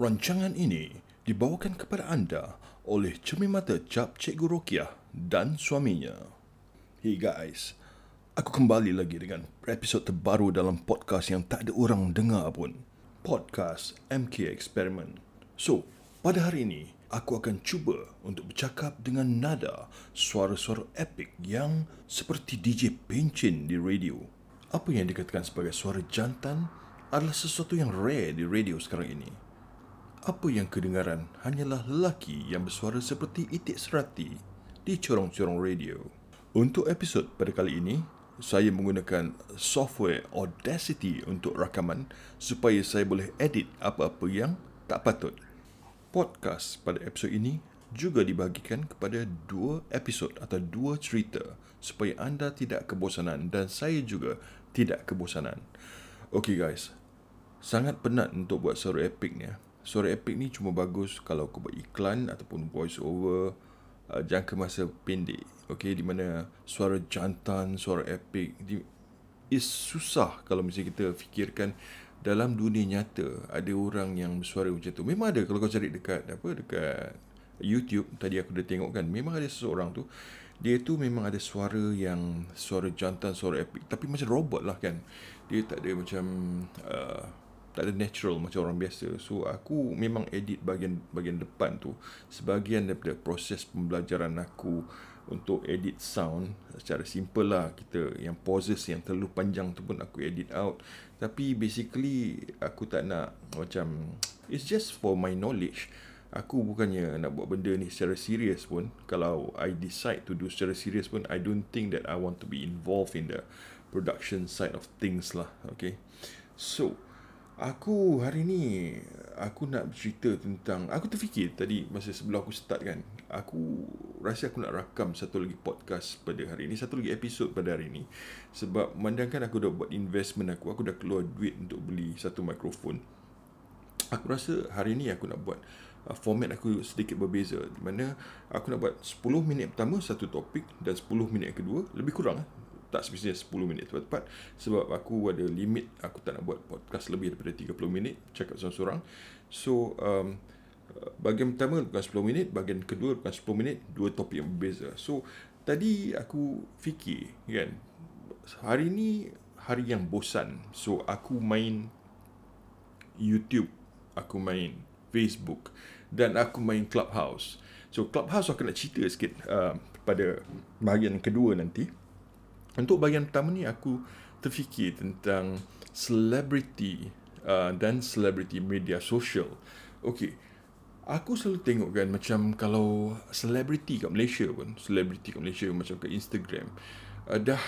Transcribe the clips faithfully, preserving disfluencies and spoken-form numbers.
Rancangan ini dibawakan kepada anda oleh cermimata cap Cikgu Rokiah dan suaminya. Hey guys, aku kembali lagi dengan episod terbaru dalam podcast yang tak ada orang dengar pun. Podcast M K Experiment. So, pada hari ini, aku akan cuba untuk bercakap dengan nada suara-suara epik yang seperti D J pencin di radio. Apa yang dikatakan sebagai suara jantan adalah sesuatu yang rare di radio sekarang ini. Apa yang kedengaran hanyalah lelaki yang bersuara seperti itik serati di corong-corong radio. Untuk episod pada kali ini, saya menggunakan software Audacity untuk rakaman supaya saya boleh edit apa-apa yang tak patut. Podcast pada episod ini juga dibahagikan kepada dua episod atau dua cerita supaya anda tidak kebosanan dan saya juga tidak kebosanan. Okay guys, sangat penat untuk buat suara epik ni. Suara epik ni cuma bagus kalau kau buat iklan ataupun voice over uh, jangka masa pendek. Okey, di mana suara jantan, suara epik di, is susah kalau misalnya kita fikirkan dalam dunia nyata ada orang yang bersuara macam tu. Memang ada, kalau kau cari dekat apa dekat YouTube tadi aku dah tengok kan, memang ada seseorang tu dia tu memang ada suara yang suara jantan, suara epik, tapi macam robot lah kan. Dia tak ada macam uh, tak ada natural macam orang biasa. So aku memang edit bahagian bahagian depan tu sebahagian daripada proses pembelajaran aku untuk edit sound secara simple lah. Kita yang pauses yang terlalu panjang tu pun aku edit out. Tapi basically aku tak nak macam, it's just for my knowledge. Aku bukannya nak buat benda ni secara serius pun. Kalau I decide to do secara serius pun, I don't think that I want to be involved in the production side of things lah. Okay, so aku hari ni, aku nak bercerita tentang, aku terfikir tadi masa sebelum aku start kan, aku rasa aku nak rakam satu lagi podcast pada hari ni, satu lagi episod pada hari ni. Sebab memandangkan aku dah buat investment aku, aku dah keluar duit untuk beli satu mikrofon. Aku rasa hari ni aku nak buat uh, format aku sedikit berbeza, di mana aku nak buat sepuluh minit pertama satu topik dan sepuluh minit kedua, lebih kurang lah. Tak semestinya sepuluh minit tepat-tepat sebab aku ada limit, aku tak nak buat podcast lebih daripada tiga puluh minit cakap seorang-seorang. So um, bahagian pertama bukan sepuluh minit, bahagian kedua bukan sepuluh minit, dua topik yang berbeza. So tadi aku fikir kan, hari ni hari yang bosan. So aku main YouTube, aku main Facebook dan aku main Clubhouse. So Clubhouse aku nak cerita sikit uh, pada bahagian kedua nanti. Untuk bahagian pertama ni aku terfikir tentang selebriti uh, dan selebriti media sosial. Okey, aku selalu tengok kan macam kalau selebriti kat Malaysia pun, selebriti kat Malaysia macam kat Instagram uh, dah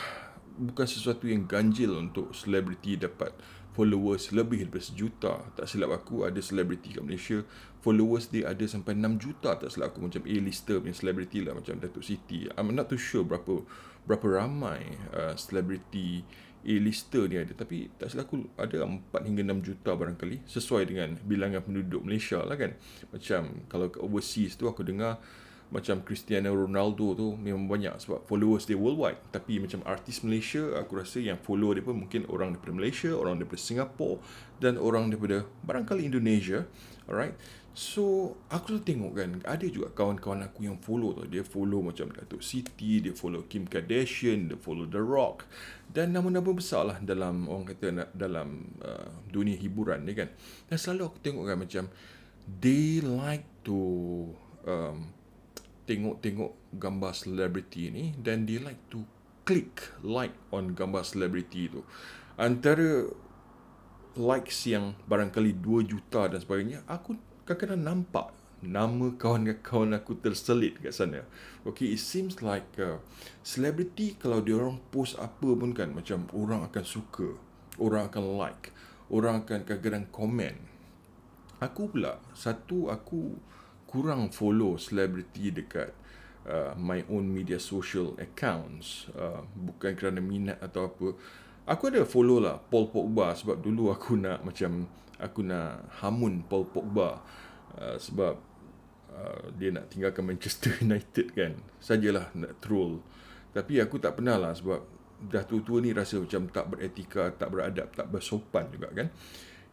bukan sesuatu yang ganjil untuk selebriti dapat followers lebih daripada sejuta. Tak silap aku ada selebriti kat Malaysia followers dia ada sampai enam juta. Tak silap aku macam A-lister punya selebriti lah, macam Datuk Siti. I'm not too sure berapa berapa ramai selebriti uh, A-lister ni ada, tapi tak silap aku ada empat hingga enam juta barangkali, sesuai dengan bilangan penduduk Malaysia lah kan. Macam kalau kat overseas tu aku dengar macam Cristiano Ronaldo tu memang banyak sebab followers dia worldwide. Tapi macam artis Malaysia, aku rasa yang follow dia pun mungkin orang daripada Malaysia, orang daripada Singapura dan orang daripada barangkali Indonesia. Alright, so aku tu tengok kan, ada juga kawan-kawan aku yang follow tu. Dia follow macam Datuk Siti, dia follow Kim Kardashian, dia follow The Rock dan nama-nama besar lah dalam, orang kata dalam uh, dunia hiburan ni kan. Dan selalu aku tengok kan macam they like to um, tengok-tengok gambar selebriti ni dan they like to click like on gambar selebriti tu. Antara likes yang barangkali dua juta dan sebagainya, aku kadang-kadang nampak nama kawan-kawan aku terselit kat sana. Okay, it seems like selebriti uh, kalau dia orang post apa pun kan, macam orang akan suka, orang akan like, orang akan kadang-kadang komen. Aku pula, satu aku kurang follow selebriti dekat uh, my own media social accounts. Uh, bukan kerana minat atau apa. Aku ada follow lah Paul Pogba sebab dulu aku nak macam, aku nak hamun Paul Pogba uh, sebab uh, dia nak tinggalkan Manchester United kan. Sajalah nak troll. Tapi aku tak pernah lah sebab dah tua-tua ni rasa macam tak beretika, tak beradab, tak bersopan juga kan.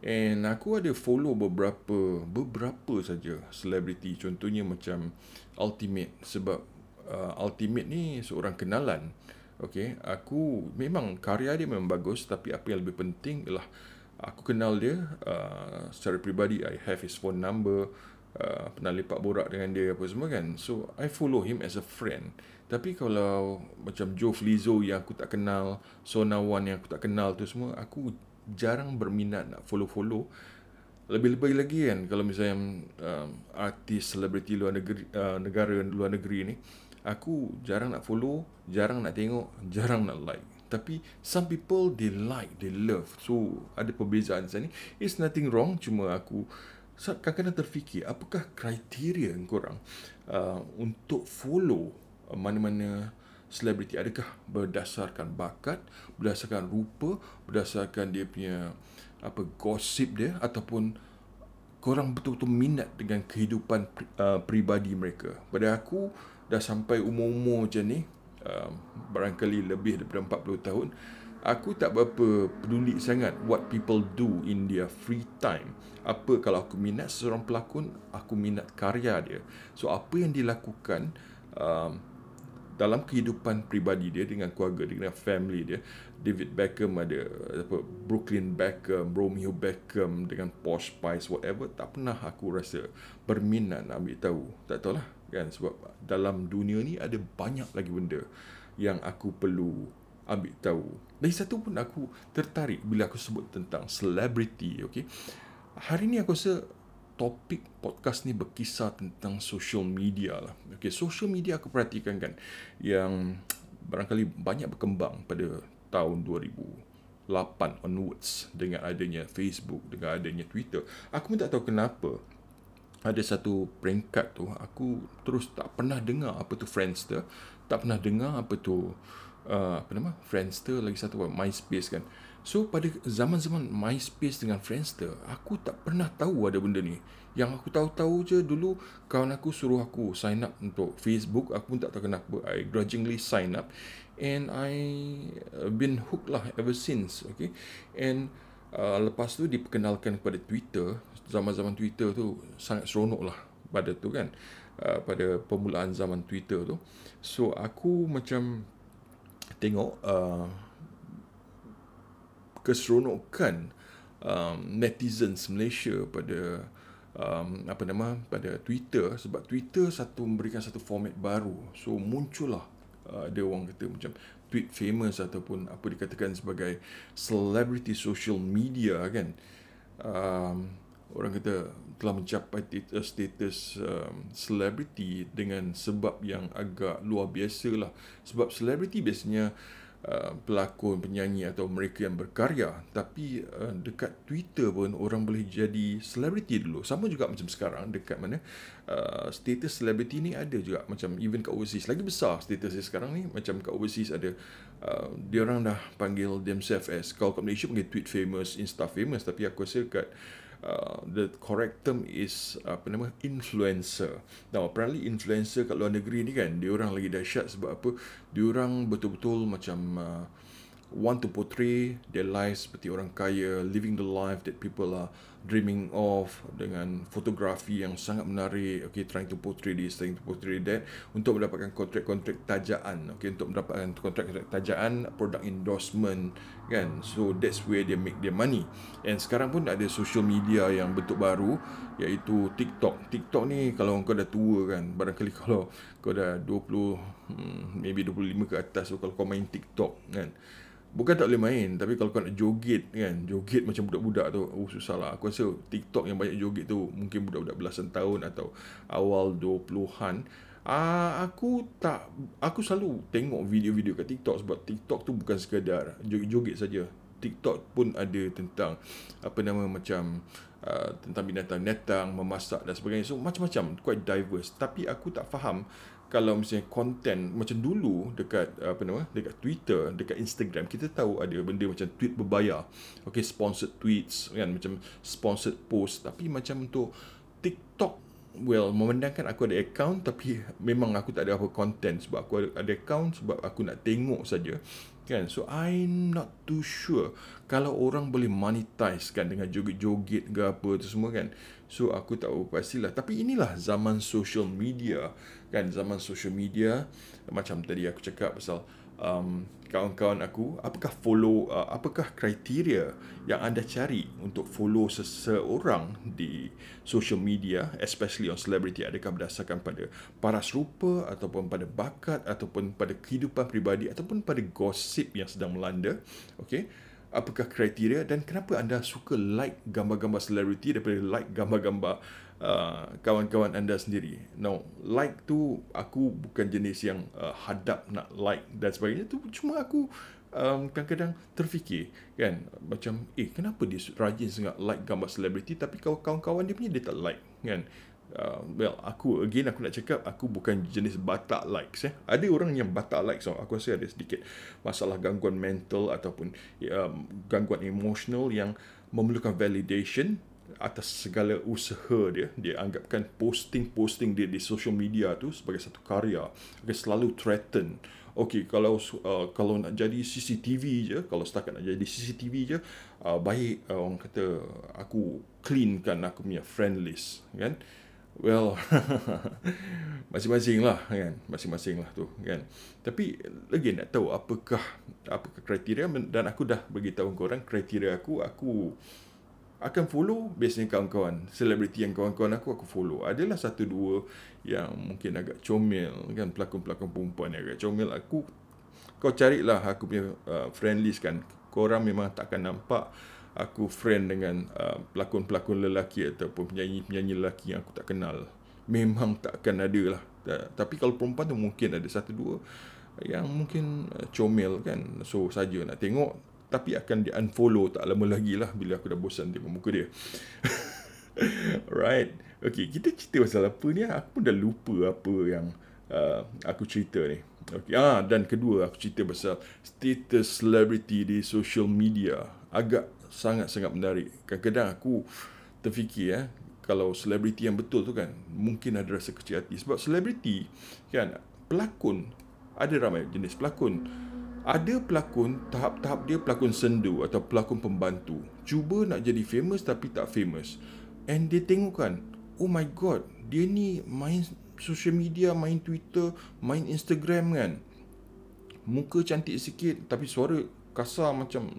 And aku ada follow beberapa Beberapa saja selebriti. Contohnya macam Ultimate. Sebab uh, Ultimate ni seorang kenalan. Okay, aku memang karya dia memang bagus, tapi apa yang lebih penting ialah aku kenal dia uh, secara peribadi. I have his phone number, uh, pernah lepak borak dengan dia apa semua kan. So I follow him as a friend. Tapi kalau macam Joe Flizzo yang aku tak kenal, Sonawan yang aku tak kenal tu semua, aku jarang berminat nak follow-follow. Lebih-lebih lagi kan kalau misalnya um, artis, selebriti luar negeri, uh, negara luar negeri ni, aku jarang nak follow, jarang nak tengok, jarang nak like. Tapi some people they like, they love. So ada perbezaan sana. It's nothing wrong. Cuma aku kadang-kadang terfikir, apakah kriteria korang uh, untuk follow uh, mana-mana selebriti? Adakah berdasarkan bakat, berdasarkan rupa, berdasarkan dia punya apa gosip dia, ataupun korang betul-betul minat dengan kehidupan pri, uh, peribadi mereka? Pada aku, dah sampai umur-umur macam ni, uh, barangkali lebih daripada empat puluh tahun, aku tak berapa peduli sangat what people do in their free time. Apa kalau aku minat seorang pelakon, aku minat karya dia. So apa yang dilakukan um, dalam kehidupan peribadi dia dengan keluarga dia, dengan family dia. David Beckham ada apa, Brooklyn Beckham, Romeo Beckham dengan Posh Spice, whatever. Tak pernah aku rasa berminat nak ambil tahu. Tak tahulah kan, sebab dalam dunia ni ada banyak lagi benda yang aku perlu ambil tahu. Dari satu pun aku tertarik bila aku sebut tentang selebriti. Okay, hari ni aku rasa topik podcast ni berkisar tentang social media lah. Okay, social media aku perhatikan kan, yang barangkali banyak berkembang pada tahun dua ribu lapan onwards dengan adanya Facebook, dengan adanya Twitter. Aku pun tak tahu kenapa ada satu peringkat tu aku terus tak pernah dengar apa tu Friendster, tak pernah dengar apa tu uh, apa nama Friendster, lagi satu MySpace kan. So pada zaman-zaman MySpace dengan Friendster, aku tak pernah tahu ada benda ni. Yang aku tahu-tahu je dulu kawan aku suruh aku sign up untuk Facebook. Aku pun tak tahu kenapa I grudgingly sign up, and I been hooked lah ever since. Okay, and uh, lepas tu diperkenalkan kepada Twitter. Zaman-zaman Twitter tu sangat seronok lah pada tu kan, uh, pada permulaan zaman Twitter tu. So aku macam tengok uh, keseronokan um, netizens Malaysia pada um, apa nama pada Twitter. Sebab Twitter satu memberikan satu format baru. So muncullah uh, ada orang kata macam tweet famous ataupun apa dikatakan sebagai celebrity social media kan. Um, orang kata telah mencapai status um, celebrity dengan sebab yang agak luar biasa lah. Sebab celebrity biasanya Uh, pelakon, penyanyi atau mereka yang berkarya. Tapi uh, dekat Twitter pun orang boleh jadi selebriti dulu. Sama juga macam sekarang dekat mana uh, status selebriti ni ada juga. Macam even kat overseas lagi besar status dia sekarang ni. Macam kat overseas ada uh, dia orang dah panggil themselves as, kalau kat Malaysia panggil tweet famous, insta famous. Tapi aku rasa kat Uh, the correct term is apa nama influencer. Now apparently influencer kat luar negeri ni kan, diorang lagi dahsyat. Sebab apa? Diorang betul-betul macam uh, want to portray their lives seperti orang kaya, living the life that people are dreaming of, dengan fotografi yang sangat menarik. Okay, trying to portray this, trying to portray that, untuk mendapatkan kontrak-kontrak tajaan. Okay, untuk mendapatkan kontrak-kontrak tajaan, product endorsement kan. So that's where they make their money. And sekarang pun ada social media yang bentuk baru, iaitu TikTok. TikTok ni kalau kau dah tua kan, barangkali kalau kau dah dua puluh, maybe dua puluh lima ke atas, so kalau kau main TikTok kan, bukan tak boleh main, tapi kalau kau nak joget kan, joget macam budak-budak tu, oh susah lah. Aku rasa TikTok yang banyak joget tu mungkin budak-budak belasan tahun atau awal dua puluhan. Uh, aku tak aku selalu tengok video-video kat TikTok. Sebab TikTok tu bukan sekadar joget-joget saja. TikTok pun ada tentang apa nama macam uh, tentang binatang binatang, memasak dan sebagainya. So macam-macam, quite diverse. Tapi aku tak faham kalau misalnya konten macam dulu dekat apa nama dekat Twitter, dekat Instagram, kita tahu ada benda macam tweet berbayar. Okay, sponsored tweets kan, macam sponsored post. Tapi macam untuk TikTok, well, memandangkan aku ada account, tapi memang aku tak ada apa konten. Sebab aku ada account sebab aku nak tengok saja kan? So I'm not too sure kalau orang boleh monetize kan dengan joget-joget ke apa tu semua kan. So aku tak berapa pastilah, tapi inilah zaman social media kan. Zaman social media macam tadi aku cakap pasal um, kawan-kawan aku, apakah follow uh, apakah kriteria yang anda cari untuk follow seseorang di social media, especially on celebrity? Adakah berdasarkan pada paras rupa, ataupun pada bakat, ataupun pada kehidupan peribadi, ataupun pada gosip yang sedang melanda? Okey, apakah kriteria dan kenapa anda suka like gambar-gambar selebriti daripada like gambar-gambar uh, kawan-kawan anda sendiri? Now, like tu aku bukan jenis yang uh, hadap nak like dan sebagainya tu. Cuma aku um, kadang-kadang terfikir kan, macam eh kenapa dia rajin sangat like gambar selebriti tapi kawan-kawan dia punya dia tak like kan. Uh, well, aku again aku nak cakap aku bukan jenis batak likes eh. Ada orang yang batak likes, so aku rasa ada sedikit masalah gangguan mental ataupun um, gangguan emosional yang memerlukan validation atas segala usaha dia. Dia anggapkan posting-posting dia di social media tu sebagai satu karya. Dia selalu threaten. Okey, kalau uh, kalau nak jadi C C T V je, kalau setakat nak jadi C C T V je, uh, baik uh, orang kata aku cleankan aku punya friend list kan. Well, masing-masing lah kan, masing-masing lah tu kan. Tapi lagi nak tahu apakah apakah kriteria, dan aku dah beritahu korang kriteria aku. Aku akan follow biasanya kawan-kawan selebriti yang kawan-kawan aku aku follow. Adalah satu dua yang mungkin agak comel kan, pelakon-pelakon perempuan yang agak comel. Aku, kau carilah aku punya uh, friend list kan. Korang memang takkan nampak aku friend dengan uh, pelakon-pelakon lelaki ataupun penyanyi-penyanyi lelaki yang aku tak kenal. Memang takkan ada lah. Tapi kalau perempuan tu mungkin ada satu dua yang mungkin uh, comel kan. So saja nak tengok, tapi akan di unfollow tak lama lagi lah bila aku dah bosan tengok muka dia. Alright. Okay, kita cerita pasal apa ni? Aku pun dah lupa apa yang uh, aku cerita ni. Okay. Ah, dan kedua aku cerita pasal status celebrity di social media. Agak sangat-sangat menarik. Kadang-kadang aku terfikir eh, kalau selebriti yang betul tu kan, mungkin ada rasa kecil hati. Sebab selebriti kan, pelakon, ada ramai jenis pelakon. Ada pelakon, tahap-tahap dia pelakon sendu atau pelakon pembantu. Cuba nak jadi famous tapi tak famous. And dia tengok kan, oh my god, dia ni main social media, main Twitter, main Instagram kan. Muka cantik sikit tapi suara kasar macam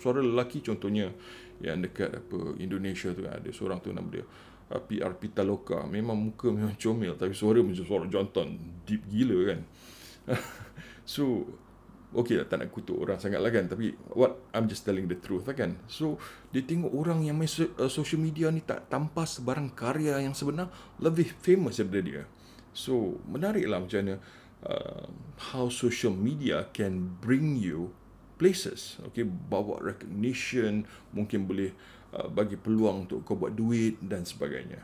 suara lelaki. Contohnya yang dekat apa Indonesia tu kan, ada seorang tu nama dia P R Pitaloka. Memang muka memang comel tapi suara macam suara jantan, deep gila kan. So okey lah, tak nak kutuk orang sangat lah kan, tapi what I'm just telling the truth lah kan. So dia tengok orang yang main social media ni tak tampas sebarang karya yang sebenar, lebih famous daripada dia. So menarik lah macam mana uh, how social media can bring you places, okay, bawa recognition, mungkin boleh uh, bagi peluang untuk kau buat duit dan sebagainya.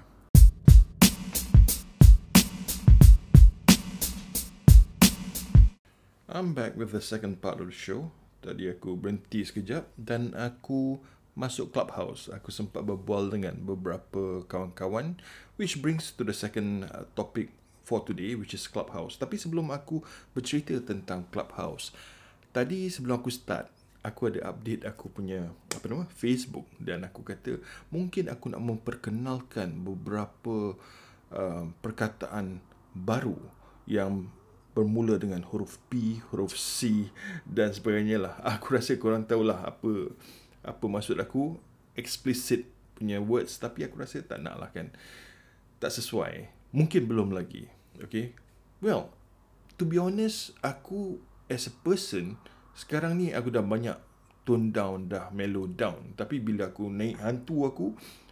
I'm back with the second part of the show. Tadi aku berhenti sekejap dan aku masuk Clubhouse. Aku sempat berbual dengan beberapa kawan-kawan, which brings to the second uh, topic for today, which is Clubhouse. Tapi sebelum aku bercerita tentang Clubhouse, tadi sebelum aku start, aku ada update aku punya apa nama Facebook, dan aku kata mungkin aku nak memperkenalkan beberapa uh, perkataan baru yang bermula dengan huruf P, huruf C dan sebagainya lah. Aku rasa korang tahulah apa apa maksud aku, explicit punya words, tapi aku rasa tak nak lah kan. Tak sesuai. Mungkin belum lagi. Okay. Well, to be honest, aku as a person, sekarang ni aku dah banyak tone down, dah mellow down. Tapi bila aku naik hantu aku,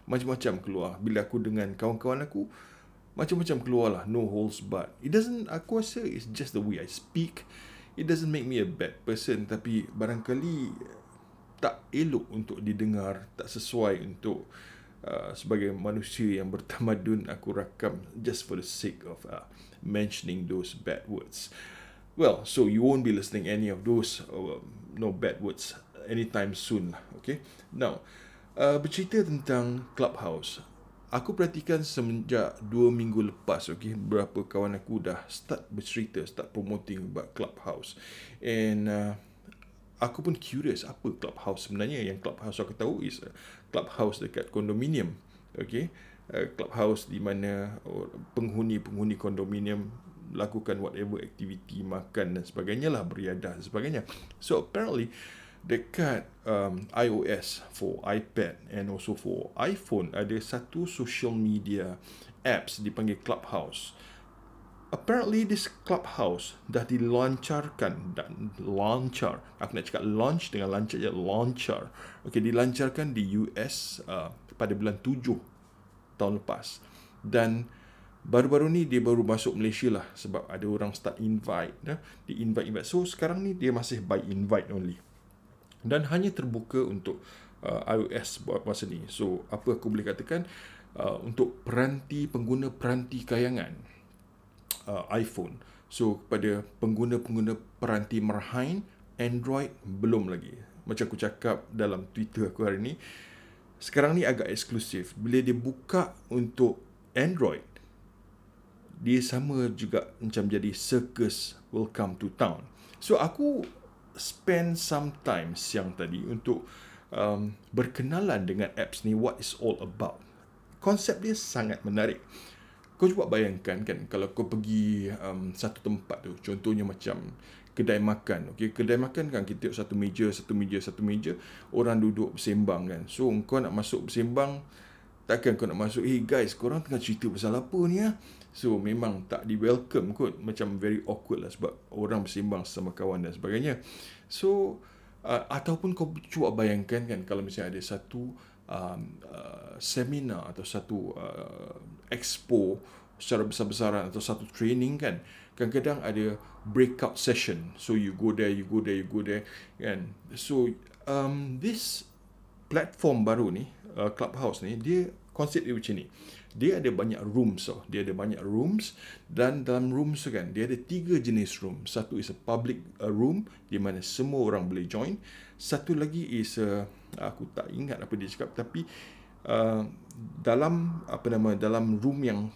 macam-macam keluar. Bila aku dengan kawan-kawan aku, macam-macam keluar lah, no holds barred. It doesn't, aku rasa it's just the way I speak. It doesn't make me a bad person, tapi barangkali tak elok untuk didengar, tak sesuai untuk uh, sebagai manusia yang bertamadun. Aku rakam just for the sake of uh, mentioning those bad words. Well, so you won't be listening any of those uh, no bad words anytime soon lah, okay? Now, uh, bercerita tentang Clubhouse. Aku perhatikan semenjak dua minggu lepas, okay, berapa kawan aku dah start bercerita, start promoting about Clubhouse. And uh, Aku pun curious apa Clubhouse sebenarnya. Yang Clubhouse aku tahu is Clubhouse dekat kondominium. Okay, Clubhouse di mana penghuni-penghuni kondominium lakukan whatever activity, makan dan sebagainya lah, beriadah dan sebagainya. So apparently dekat um, iOS for iPad and also for iPhone ada satu social media apps dipanggil Clubhouse. Apparently this Clubhouse dah dilancarkan dan lancar. Aku nak cakap launch dengan lancar je, lancar. Okey, dilancarkan di U S uh, pada bulan tujuh tahun lepas. Dan baru-baru ni dia baru masuk Malaysia lah sebab ada orang start invite, dah di invite-invite. So sekarang ni dia masih by invite only. Dan hanya terbuka untuk uh, iOS buat masa ni. So apa aku boleh katakan uh, untuk peranti pengguna peranti kayangan Uh, iPhone. So kepada pengguna-pengguna peranti marhain Android belum lagi. Macam aku cakap dalam Twitter aku hari ni, sekarang ni agak eksklusif. Bila dia buka untuk Android, dia sama juga macam jadi circus welcome to town. So aku spend some time siang tadi untuk um, berkenalan dengan apps ni, what it's all about. Konsep dia sangat menarik. Kau cuba bayangkan kan, kalau kau pergi um, satu tempat tu, contohnya macam kedai makan. Okey, kedai makan kan kita tengok satu meja, satu meja, satu meja, orang duduk bersembang kan. So kau nak masuk bersembang, takkan kau nak masuk, "Hey guys, korang tengah cerita pasal apa ni ah?" So memang tak di welcome kot, macam very awkward lah sebab orang bersembang sama kawan dan sebagainya. So uh, ataupun kau cuba bayangkan kan, kalau misalnya ada satu Um, uh, seminar atau satu uh, expo secara besar-besaran atau satu training kan, kadang-kadang ada breakout session. So you go there, you go there, you go there kan. So um, this platform baru ni, uh, Clubhouse ni, dia konsep dia macam ni. Dia ada banyak rooms tau. Dia ada banyak rooms. Dan dalam rooms tu kan, dia ada tiga jenis room. Satu is a public uh, room di mana semua orang boleh join. Satu lagi is a uh, aku tak ingat apa dia cakap, tapi uh, dalam apa nama dalam room yang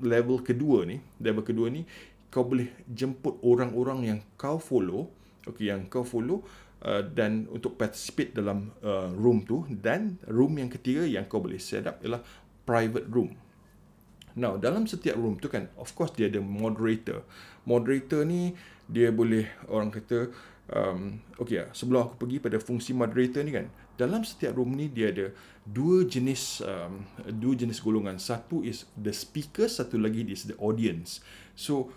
level kedua ni, level kedua ni kau boleh jemput orang-orang yang kau follow, okey, yang kau follow uh, dan untuk participate dalam uh, room tu. Dan room yang ketiga yang kau boleh set up ialah private room. Now dalam setiap room tu kan, of course dia ada moderator. Moderator ni dia boleh, orang kata, Um, Okey, sebelum aku pergi pada fungsi moderator ni kan, dalam setiap room ni dia ada dua jenis um, dua jenis golongan. Satu is the speaker, satu lagi is the audience. So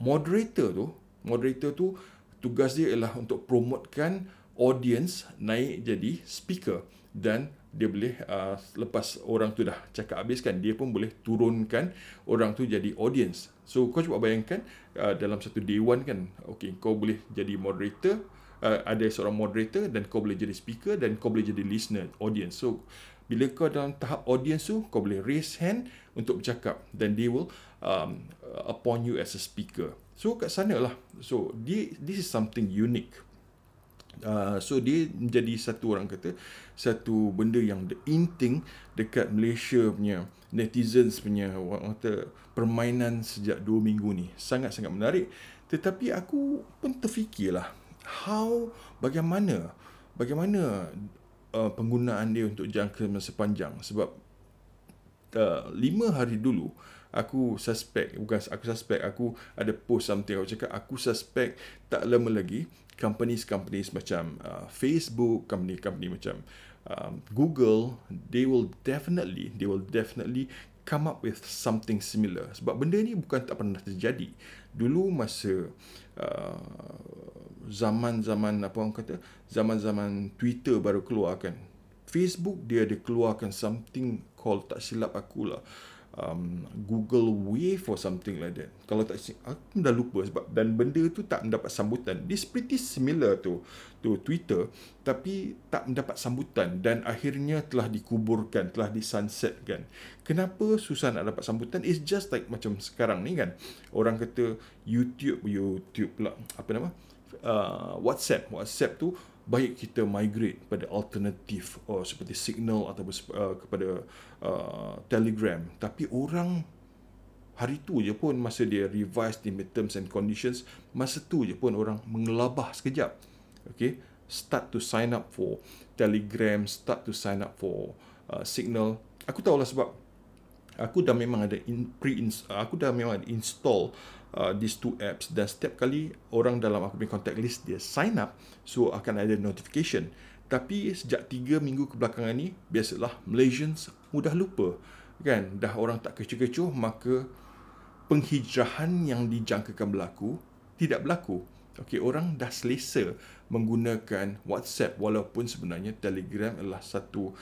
moderator tu, moderator tu tugas dia ialah untuk promotekan audience naik jadi speaker. Dan dia boleh uh, lepas orang tu dah cakap habis kan, dia pun boleh turunkan orang tu jadi audience. So kau cuba bayangkan uh, dalam satu dewan kan, okey, kau boleh jadi moderator, uh, ada seorang moderator dan kau boleh jadi speaker dan kau boleh jadi listener, audience. So bila kau dalam tahap audience tu, kau boleh raise hand untuk bercakap dan they will um, appoint you as a speaker. So kat sana lah. So dia, this is something unique. Uh, so dia menjadi satu, orang kata, satu benda yang the in thing dekat Malaysia punya netizens punya, orang kata, permainan sejak dua minggu ni. Sangat-sangat menarik. Tetapi aku pun terfikirlah, how, bagaimana bagaimana uh, penggunaan dia untuk jangka masa panjang. Sebab uh, lima hari dulu aku suspect, bukan aku suspect, aku ada post something, aku cakap aku suspect tak lama lagi companies-companies macam uh, Facebook, company-company macam um, Google, they will definitely they will definitely come up with something similar. Sebab benda ni bukan tak pernah terjadi. Dulu masa uh, zaman-zaman apa orang kata, zaman-zaman Twitter baru keluar kan, Facebook dia ada keluarkan something called, tak silap aku lah, Um, Google Wave or something like that. Kalau tak, aku dah lupa sebab, dan benda tu tak mendapat sambutan. This pretty similar to to Twitter, tapi tak mendapat sambutan dan akhirnya telah dikuburkan, telah disunsetkan. Kenapa susah nak dapat sambutan? It's just like macam sekarang ni kan, orang kata YouTube YouTube lah, apa nama uh, WhatsApp WhatsApp tu baik kita migrate pada alternatif oh, seperti Signal atau uh, kepada uh, Telegram. Tapi orang hari tu je pun, masa dia revise the terms and conditions, masa tu je pun orang mengelabah sekejap. Okey, start to sign up for Telegram, start to sign up for uh, Signal. Aku tahulah sebab aku dah memang ada in, pre aku dah memang ada install uh, these two apps, dan setiap kali orang dalam aku punya contact list dia sign up, so akan ada notification. Tapi sejak tiga minggu kebelakangan ni, biasalah Malaysians mudah lupa, kan? Dah orang tak kecoh-kecoh, maka penghijrahan yang dijangkakan berlaku tidak berlaku. Okey, orang dah selesa menggunakan WhatsApp, walaupun sebenarnya Telegram adalah satu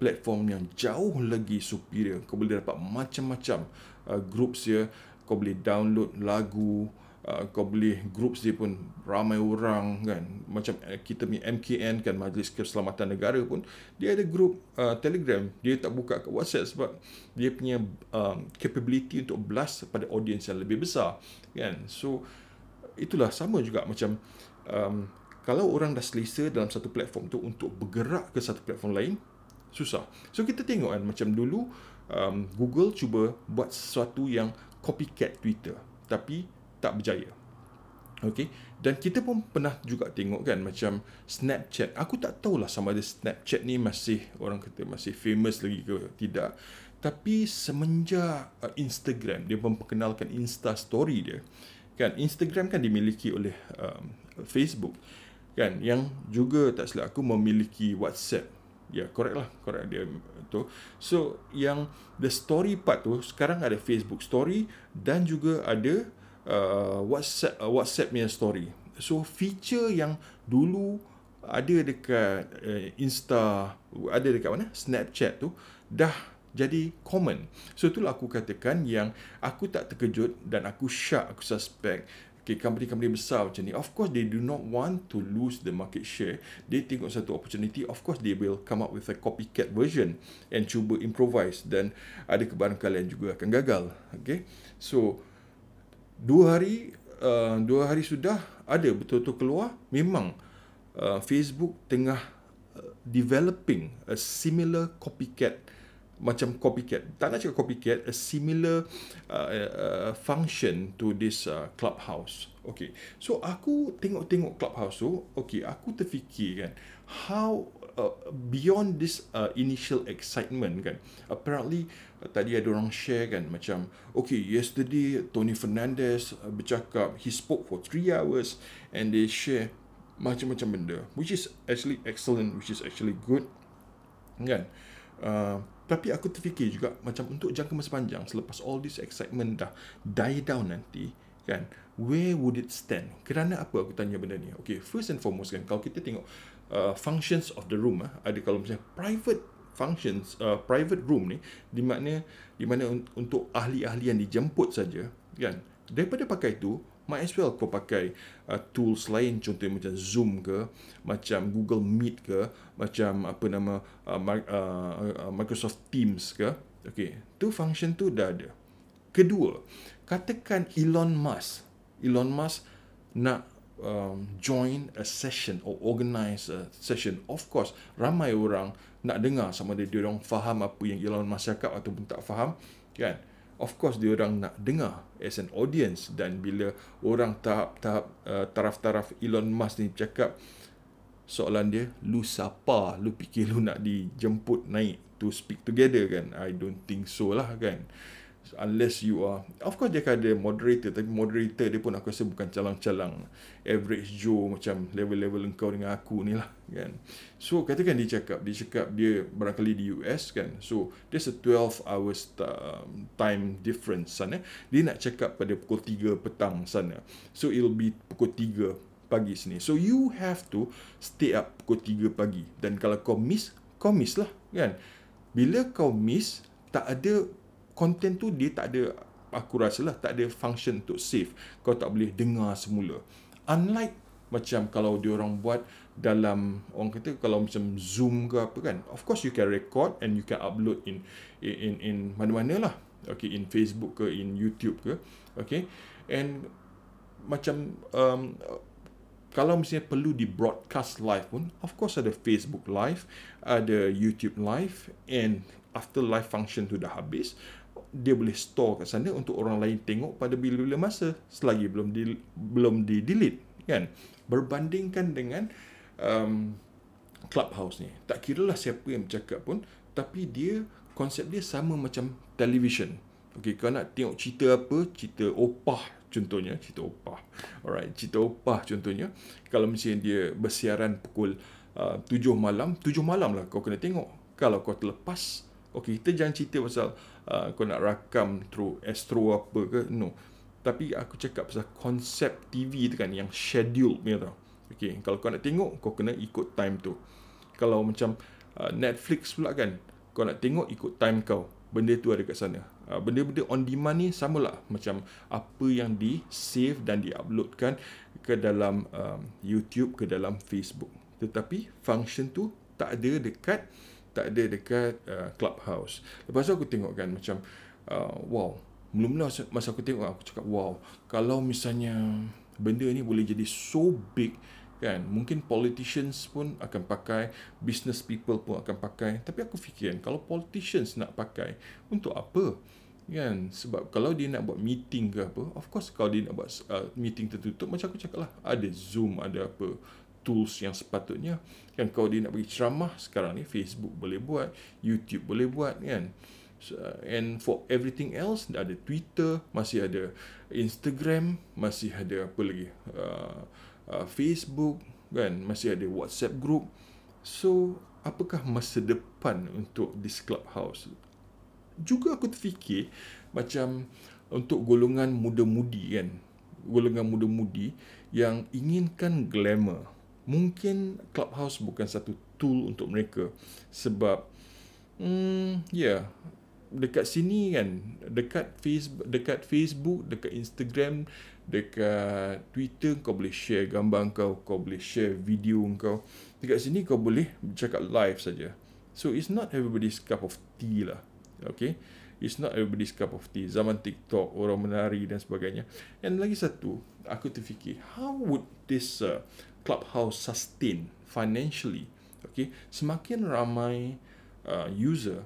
platform yang jauh lagi superior. Kau boleh dapat macam-macam uh, groups dia, kau boleh download lagu, uh, kau boleh groups dia pun ramai orang, kan. Macam uh, kita punya M K N, kan, Majlis Keselamatan Negara pun dia ada group uh, Telegram. Dia tak buka kat WhatsApp sebab dia punya um, capability untuk blast pada audience yang lebih besar, kan. So itulah, sama juga macam um, kalau orang dah selesa dalam satu platform tu, untuk bergerak ke satu platform lain susah. So kita tengok, kan, macam dulu um, Google cuba buat sesuatu yang copycat Twitter tapi tak berjaya. Okey, dan kita pun pernah juga tengok, kan, macam Snapchat. Aku tak tahulah sama ada Snapchat ni masih orang kata masih famous lagi ke tidak. Tapi semenjak uh, Instagram dia memperkenalkan Insta Story dia, kan, Instagram kan dimiliki oleh um, Facebook, kan, yang juga tak silap aku memiliki WhatsApp. Ya, yeah, correct lah, correct dia tu. So yang the story part tu sekarang ada Facebook Story dan juga ada uh, WhatsApp uh, WhatsApp punya story. So feature yang dulu ada dekat uh, Insta, ada dekat mana? Snapchat tu dah jadi common. So itulah aku katakan yang aku tak terkejut dan aku syak, aku suspect, okay, company-company besar macam ni, of course they do not want to lose the market share. Dia tengok satu opportunity, of course they will come up with a copycat version and cuba improvise, dan ada kebarangkalian juga akan gagal. Okay, so dua hari uh, dua hari sudah ada betul-betul keluar, memang uh, Facebook tengah uh, developing a similar copycat, macam copycat, tak nak cakap copycat, a similar uh, uh, function to this uh, Clubhouse. Okay, so aku tengok-tengok Clubhouse tu, okay, aku terfikir, kan, how uh, beyond this uh, initial excitement, kan, apparently uh, tadi ada orang share, kan, macam okay, yesterday Tony Fernandez uh, bercakap, he spoke for three hours and they share macam-macam benda, which is actually excellent, which is actually good, kan. Uh, tapi aku terfikir juga macam untuk jangka masa panjang, selepas all this excitement dah die down nanti, kan, where would it stand? Kerana apa aku tanya benda ni? Okay, first and foremost, kan, kalau kita tengok uh, functions of the room, ha, ada kalau misalnya private functions, uh, private room ni, di mana di mana un- untuk ahli-ahli yang dijemput saja, kan. Daripada pakai tu, might as well kau pakai uh, tools lain, contohnya macam Zoom ke, macam Google Meet ke, macam apa nama uh, uh, uh, Microsoft Teams ke. Okey, tu function tu dah ada. Kedua, katakan Elon Musk Elon Musk nak um, join a session or organize a session. Of course ramai orang nak dengar, sama ada dia orang faham apa yang Elon Musk cakap ataupun tak faham, kan. Of course dia orang nak dengar as an audience. Dan bila orang tahap-tahap uh, taraf-taraf Elon Musk ni cakap, soalan dia, lu siapa? Lu fikir lu nak dijemput naik to speak together, kan? I don't think so lah, kan. Unless you are, of course dia akan ada moderator, tapi moderator dia pun aku rasa bukan calang-calang average Joe macam level-level engkau dengan aku ni lah, kan. So katakan dia cakap Dia cakap dia barangkali di U S, kan. So there's a twelve hours time difference sana. Dia nak cakap pada pukul tiga petang sana, so it'll be pukul tiga pagi sini. So you have to stay up pukul tiga pagi. Dan kalau kau miss, kau miss lah, kan. Bila kau miss, tak ada konten tu, dia tak ada, aku rasalah tak ada function untuk save. Kau tak boleh dengar semula. Unlike macam kalau dia orang buat dalam, orang kata kalau macam Zoom ke apa, kan, of course you can record and you can upload in in in mana-mana lah. Okay, in Facebook ke, in YouTube ke. Okay, and macam um, kalau misalnya perlu di broadcast live pun, of course ada Facebook Live, ada YouTube Live, and after live function tu dah habis, dia boleh store kat sana untuk orang lain tengok pada bila-bila masa selagi belum di, belum di delete, kan. Berbandingkan dengan um, Clubhouse ni. Tak kira lah siapa yang bercakap pun, tapi dia, konsep dia sama macam television. Okey, kau nak tengok cerita apa, cerita opah contohnya, cerita opah. Alright, cerita opah contohnya, kalau misalnya dia bersiaran pukul uh, tujuh malam, tujuh malam lah kau kena tengok. Kalau kau terlepas, okey, kita jangan cerita pasal uh, kau nak rakam through Astro apa ke, no. Tapi aku cakap pasal konsep T V tu kan, yang schedule punya tau. Okey, kalau kau nak tengok, kau kena ikut time tu. Kalau macam uh, Netflix pula kan, kau nak tengok ikut time kau. Benda tu ada kat sana. Uh, benda-benda on demand ni samalah macam apa yang di-save dan di-uploadkan ke dalam um, YouTube, ke dalam Facebook. Tetapi function tu tak ada dekat tak ada dekat uh, Clubhouse. Lepas tu aku tengok kan macam uh, wow, mula-mula masa aku tengok aku cakap wow, kalau misalnya benda ni boleh jadi so big kan, mungkin politicians pun akan pakai, business people pun akan pakai. Tapi aku fikir kalau politicians nak pakai untuk apa kan, sebab kalau dia nak buat meeting ke apa, of course kalau dia nak buat uh, meeting tertutup, macam aku cakap lah, ada Zoom, ada apa tools yang sepatutnya kan. Kalau dia nak bagi ceramah, sekarang ni Facebook boleh buat, YouTube boleh buat kan. So, and for everything else, ada Twitter, masih ada Instagram, masih ada apa lagi, uh, uh, Facebook kan, masih ada WhatsApp group. So apakah masa depan untuk this Clubhouse? Juga aku terfikir macam untuk golongan muda-mudi kan, golongan muda-mudi yang inginkan glamour, mungkin Clubhouse bukan satu tool untuk mereka. Sebab hmm, ya yeah, dekat sini kan, dekat Facebook, dekat Facebook, dekat Instagram, dekat Twitter, kau boleh share gambar kau, kau boleh share video kau. Dekat sini kau boleh cakap live saja. So it's not everybody's cup of tea lah. Okay, it's not everybody's cup of tea. Zaman TikTok, orang menari dan sebagainya. And lagi satu, aku terfikir, how would this uh, Clubhouse sustain financially? Okay, semakin ramai uh, user,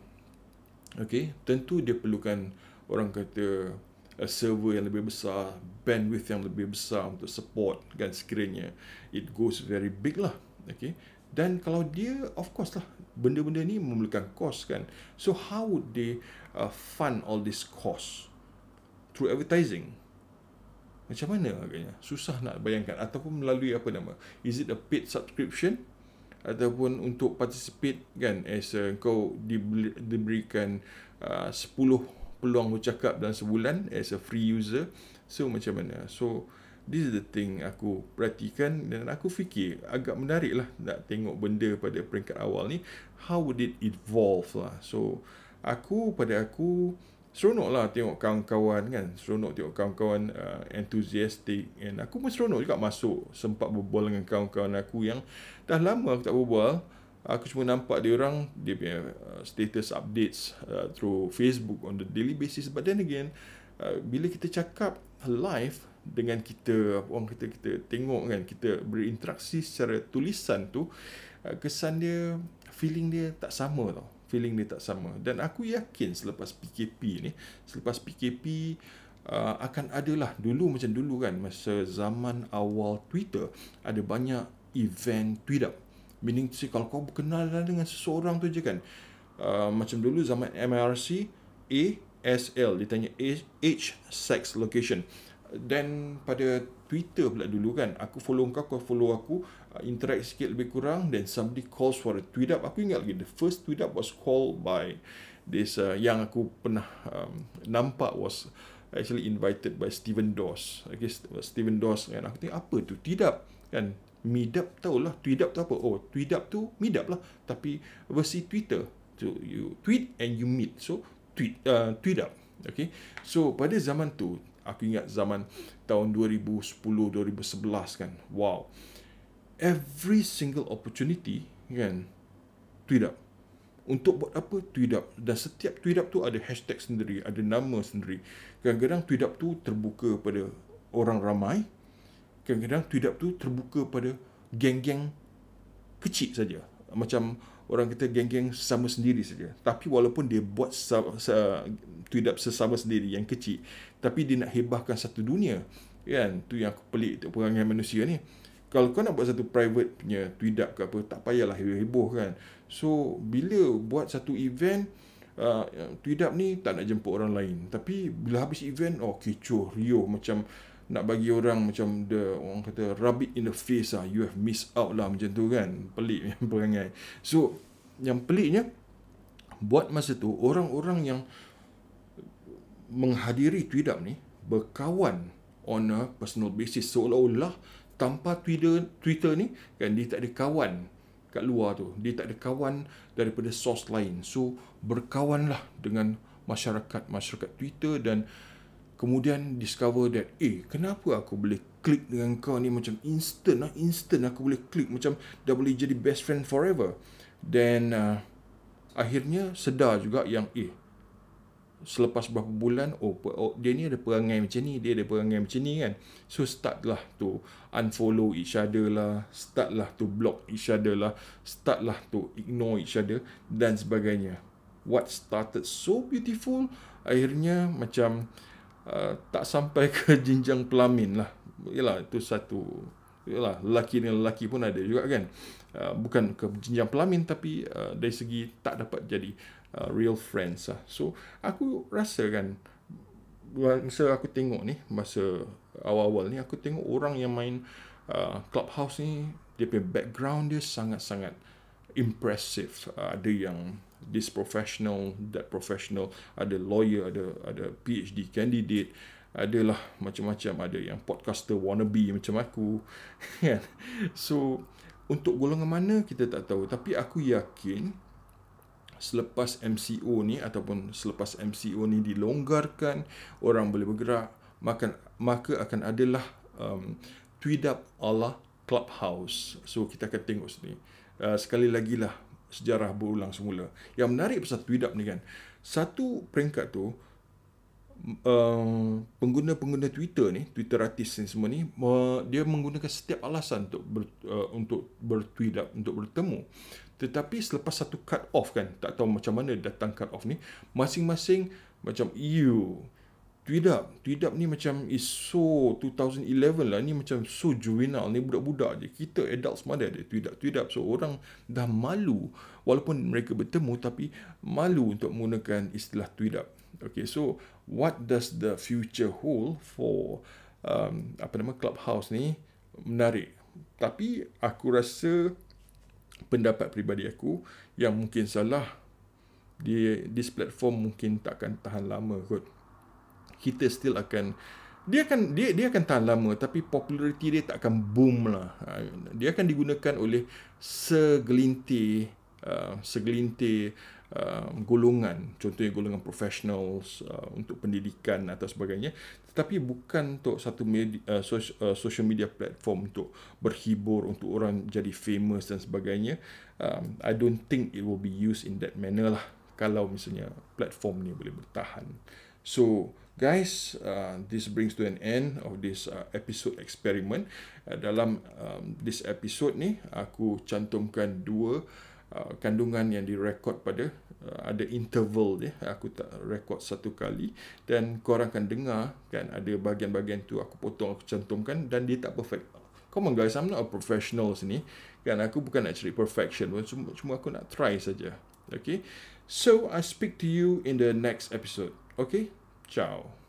okay, tentu dia perlukan, orang kata, server yang lebih besar, bandwidth yang lebih besar untuk support kan, sekiranya it goes very big lah. Okay, dan kalau dia, of course lah, benda-benda ni memerlukan cost kan. So how would they uh, fund all this cost? Through advertising? Macam mana agaknya? Susah nak bayangkan. Ataupun melalui apa nama, is it a paid subscription? Ataupun untuk participate kan, as uh, kau dibeli, diberikan uh, sepuluh peluang bercakap dalam sebulan as a free user. So macam mana? So this is the thing aku perhatikan, dan aku fikir agak menarik lah nak tengok benda pada peringkat awal ni, how would it evolve lah. So aku, pada aku, seronok lah tengok kawan-kawan kan, seronok tengok kawan-kawan uh, enthusiastic. And aku pun seronok juga masuk, sempat berbual dengan kawan-kawan aku yang dah lama aku tak berbual. Aku cuma nampak dia orang, dia punya uh, status updates uh, through Facebook on the daily basis. But then again, uh, bila kita cakap live dengan kita, orang kita, kita tengok kan, kita berinteraksi secara tulisan tu, uh, kesan dia, feeling dia tak sama tau. Feeling dia tak sama. Dan aku yakin selepas P K P ni, selepas P K P uh, akan adalah, dulu macam dulu kan, masa zaman awal Twitter, ada banyak event tweet up. Meaning to say, kalau kau berkenalan dengan seseorang tu je kan, uh, macam dulu zaman M I R C, A S L, dia tanya age, age, sex, location. Dan pada Twitter pula dulu kan, aku follow kau, kau follow aku, uh, interact sikit lebih kurang, then somebody calls for a tweet up. Aku ingat lagi, the first tweet up was called by this uh, yang aku pernah um, nampak was actually invited by Stephen Doss. Okay, Stephen Doss kan, aku tengok apa tu tweet up kan, meet up, tahulah tweet up tu apa. Oh, tweet up tu meet up lah, tapi versi Twitter. So you tweet and you meet, so tweet uh, tweet up. Okay, so pada zaman tu, aku ingat zaman tahun dua ribu sepuluh dua ribu sebelas kan, wow, every single opportunity kan, tweet up. Untuk buat apa? Tweet up. Dan setiap tweet up tu ada hashtag sendiri, ada nama sendiri. Kadang-kadang tweet up tu terbuka pada orang ramai, kadang-kadang tweet up tu terbuka pada geng-geng kecil saja, macam orang kata geng-geng sesama sendiri saja. Tapi walaupun dia buat tweet up sesama sendiri yang kecil, tapi dia nak hebahkan satu dunia kan. Tu yang aku pelik tentang perangai manusia ni. Kalau kau nak buat satu private punya tweet-up ke apa, tak payahlah heboh-heboh kan. So bila buat satu event, uh, tweet-up ni tak nak jemput orang lain. Tapi bila habis event, oh kecoh, riuh, macam nak bagi orang macam the, orang kata rub it in the face lah, you have missed out lah, macam tu kan. Pelik yang perangai. So yang peliknya, buat masa tu orang-orang yang menghadiri tweet-up ni berkawan on a personal basis, seolah-olah tanpa Twitter Twitter ni kan, dia tak ada kawan kat luar tu, dia tak ada kawan daripada source lain. So berkawanlah dengan masyarakat masyarakat Twitter, dan kemudian discover that eh, kenapa aku boleh klik dengan kau ni macam instant lah, instant aku boleh klik macam dah boleh jadi best friend forever. Then uh, akhirnya sedar juga yang eh, selepas beberapa bulan, oh, oh dia ni ada perangai macam ni, dia ada perangai macam ni kan. So start lah to unfollow each other lah, start lah to block each other lah, start lah to ignore each other dan sebagainya. What started so beautiful akhirnya macam uh, tak sampai ke jenjang pelamin lah. Yalah, itu satu, yalah, lelaki dengan lelaki pun ada juga kan, uh, bukan ke jenjang pelamin, tapi uh, dari segi tak dapat jadi Uh, real friends lah. So aku rasa kan, masa aku tengok ni, masa awal-awal ni aku tengok orang yang main uh, Clubhouse ni, dia punya background dia sangat-sangat impressive. uh, Ada yang this professional, that professional, ada lawyer, ada ada PhD candidate, adalah macam-macam, ada yang podcaster wannabe macam aku. So untuk golongan mana kita tak tahu, tapi aku yakin selepas M C O ni, ataupun selepas M C O ni dilonggarkan, orang boleh bergerak, maka, maka akan adalah um, tweet up ala Clubhouse. So kita akan tengok sini. Uh, sekali lagi lah, sejarah berulang semula. Yang menarik pasal tweet up ni kan, satu peringkat tu, uh, pengguna-pengguna Twitter ni, Twitteratis ni semua ni, uh, dia menggunakan setiap alasan untuk ber, uh, untuk bertweet up, untuk bertemu. Tetapi selepas satu cut off kan, tak tahu macam mana datang cut off ni, masing-masing macam you tweet up, tweet up ni macam is so twenty eleven lah, ni macam so juvenile, ni budak-budak je, kita adults mana ada tweet up, tweet up. So orang dah malu, walaupun mereka bertemu tapi malu untuk menggunakan istilah tweet up. Okay, so what does the future hold for um, apa nama Clubhouse ni? Menarik, tapi aku rasa pendapat peribadi aku yang mungkin salah, di this platform mungkin takkan tahan lama kot. Kita still akan, dia akan dia dia akan tahan lama, tapi populariti dia tak akan boom lah. Dia akan digunakan oleh segelintir uh, segelintir uh, golongan, contohnya golongan professionals, uh, untuk pendidikan atau sebagainya, tetapi bukan untuk satu media, uh, sos, uh, social media platform untuk berhibur, untuk orang jadi famous dan sebagainya. um, I don't think it will be used in that manner lah, kalau misalnya platform ni boleh bertahan. So guys, uh, this brings to an end of this uh, episode experiment. Uh, dalam um, this episode ni aku cantumkan dua Uh, kandungan yang direkod pada uh, ada interval dia, aku tak rekod satu kali, dan korang akan dengar kan, ada bahagian-bahagian tu aku potong, aku cantumkan, dan dia tak perfect. Come on guys, I'm not a professional sini kan, aku bukan nak cari perfection, cuma, cuma aku nak try saja. Okay, so I speak to you in the next episode. Okay, ciao.